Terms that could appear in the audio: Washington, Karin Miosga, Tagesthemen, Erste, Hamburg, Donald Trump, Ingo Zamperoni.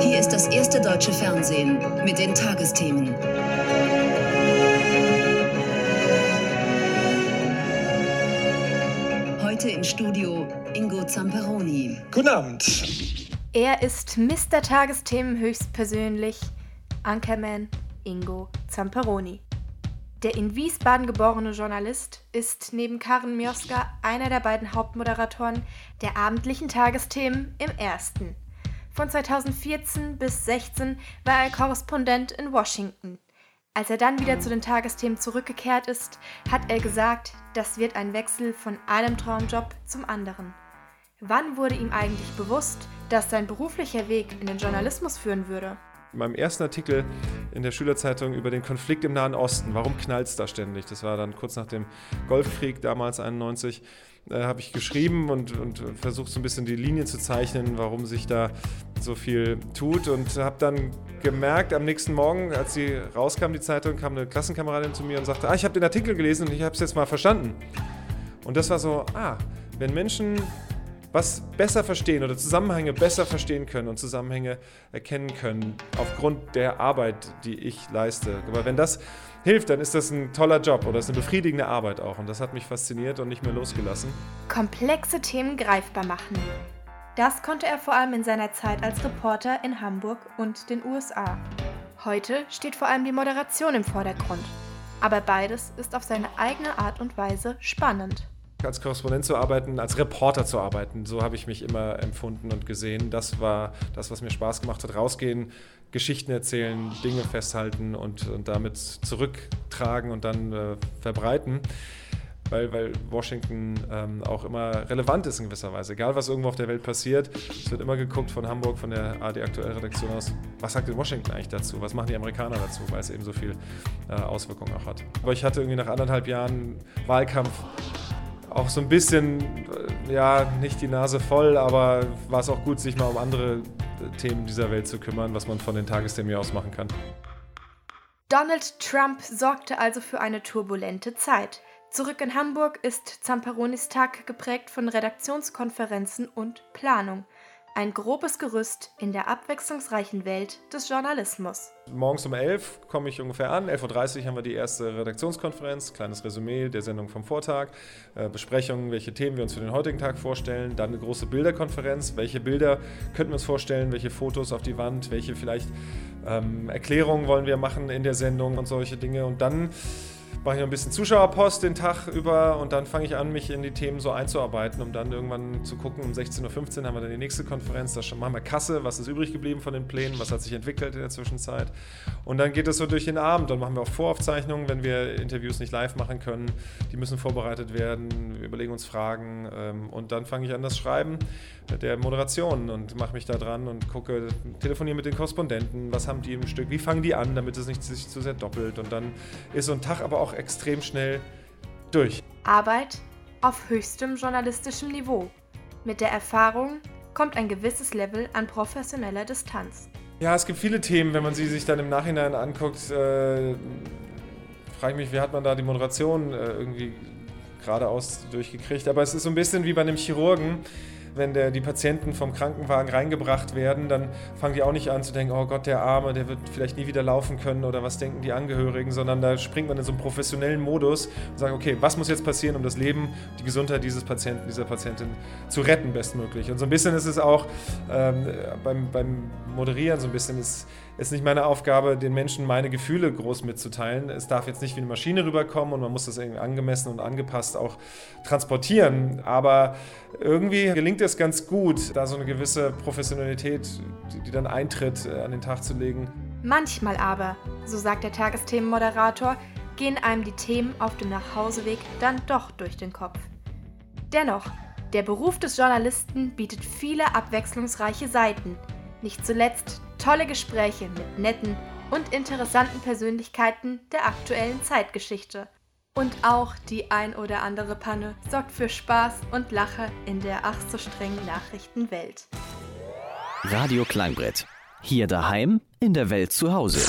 Hier ist das erste deutsche Fernsehen mit den Tagesthemen. Heute im Studio Ingo Zamperoni. Guten Abend. Er ist Mr. Tagesthemen höchstpersönlich, Anchorman Ingo Zamperoni. Der in Wiesbaden geborene Journalist ist neben Karin Miosga einer der beiden Hauptmoderatoren der abendlichen Tagesthemen im Ersten. Von 2014 bis 2016 war er Korrespondent in Washington. Als er dann wieder zu den Tagesthemen zurückgekehrt ist, hat er gesagt, das wird ein Wechsel von einem Traumjob zum anderen. Wann wurde ihm eigentlich bewusst, dass sein beruflicher Weg in den Journalismus führen würde? In meinem ersten Artikel in der Schülerzeitung über den Konflikt im Nahen Osten, warum knallt es da ständig? Das war dann kurz nach dem Golfkrieg, damals 91, habe ich geschrieben und versucht so ein bisschen die Linie zu zeichnen, warum sich da so viel tut, und habe dann gemerkt, am nächsten Morgen, als sie rauskam, die Zeitung, kam eine Klassenkameradin zu mir und sagte, ich habe den Artikel gelesen und ich habe es jetzt mal verstanden. Und das war so, wenn Menschen was besser verstehen oder Zusammenhänge besser verstehen können und Zusammenhänge erkennen können aufgrund der Arbeit, die ich leiste. Aber wenn das hilft, dann ist das ein toller Job oder ist eine befriedigende Arbeit auch. Und das hat mich fasziniert und nicht mehr losgelassen. Komplexe Themen greifbar machen. Das konnte er vor allem in seiner Zeit als Reporter in Hamburg und den USA. Heute steht vor allem die Moderation im Vordergrund. Aber beides ist auf seine eigene Art und Weise spannend. Als Korrespondent zu arbeiten, als Reporter zu arbeiten, so habe ich mich immer empfunden und gesehen. Das war das, was mir Spaß gemacht hat. Rausgehen, Geschichten erzählen, Dinge festhalten und damit zurücktragen und dann verbreiten. Weil Washington auch immer relevant ist in gewisser Weise. Egal, was irgendwo auf der Welt passiert, es wird immer geguckt von Hamburg, von der ARD Aktuell-Redaktion aus, was sagt denn Washington eigentlich dazu, was machen die Amerikaner dazu, weil es eben so viel Auswirkungen auch hat. Aber ich hatte irgendwie nach 1,5 Jahren Wahlkampf auch so ein bisschen, nicht die Nase voll, aber war es auch gut, sich mal um andere Themen dieser Welt zu kümmern, was man von den Tagesthemen aus machen kann. Donald Trump sorgte also für eine turbulente Zeit. Zurück in Hamburg ist Zamperonis Tag geprägt von Redaktionskonferenzen und Planung. Ein grobes Gerüst in der abwechslungsreichen Welt des Journalismus. Morgens um 11 Uhr komme ich ungefähr an. 11.30 Uhr haben wir die erste Redaktionskonferenz, kleines Resümee der Sendung vom Vortag, Besprechungen, welche Themen wir uns für den heutigen Tag vorstellen, dann eine große Bilderkonferenz, welche Bilder könnten wir uns vorstellen, welche Fotos auf die Wand, welche vielleicht Erklärungen wollen wir machen in der Sendung und solche Dinge. Und dann mache ich noch ein bisschen Zuschauerpost den Tag über und dann fange ich an, mich in die Themen so einzuarbeiten, um dann irgendwann zu gucken, um 16.15 Uhr haben wir dann die nächste Konferenz, da machen wir Kasse, was ist übrig geblieben von den Plänen, was hat sich entwickelt in der Zwischenzeit, und dann geht es so durch den Abend, dann machen wir auch Voraufzeichnungen, wenn wir Interviews nicht live machen können, die müssen vorbereitet werden, wir überlegen uns Fragen und dann fange ich an das Schreiben der Moderation und mache mich da dran und gucke, telefoniere mit den Korrespondenten, was haben die im Stück, wie fangen die an, damit es nicht sich zu sehr doppelt, und dann ist so ein Tag aber auch extrem schnell durch. Arbeit auf höchstem journalistischem Niveau. Mit der Erfahrung kommt ein gewisses Level an professioneller Distanz. Ja, es gibt viele Themen, wenn man sie sich dann im Nachhinein anguckt, frage ich mich, wie hat man da die Moderation irgendwie geradeaus durchgekriegt. Aber es ist so ein bisschen wie bei einem Chirurgen. Wenn die Patienten vom Krankenwagen reingebracht werden, dann fangen die auch nicht an zu denken, oh Gott, der Arme, der wird vielleicht nie wieder laufen können oder was denken die Angehörigen, sondern da springt man in so einen professionellen Modus und sagt, okay, was muss jetzt passieren, um das Leben, die Gesundheit dieses Patienten, dieser Patientin zu retten bestmöglich. Und so ein bisschen ist es auch beim Moderieren, so ein bisschen ist nicht meine Aufgabe, den Menschen meine Gefühle groß mitzuteilen. Es darf jetzt nicht wie eine Maschine rüberkommen und man muss das irgendwie angemessen und angepasst auch transportieren. Aber irgendwie gelingt es ganz gut, da so eine gewisse Professionalität, die dann eintritt, an den Tag zu legen. Manchmal aber, so sagt der Tagesthemenmoderator, gehen einem die Themen auf dem Nachhauseweg dann doch durch den Kopf. Dennoch, der Beruf des Journalisten bietet viele abwechslungsreiche Seiten. Nicht zuletzt tolle Gespräche mit netten und interessanten Persönlichkeiten der aktuellen Zeitgeschichte. Und auch die ein oder andere Panne sorgt für Spaß und Lacher in der ach so strengen Nachrichtenwelt. Radio Kleinbrett. Hier daheim, in der Welt zu Hause.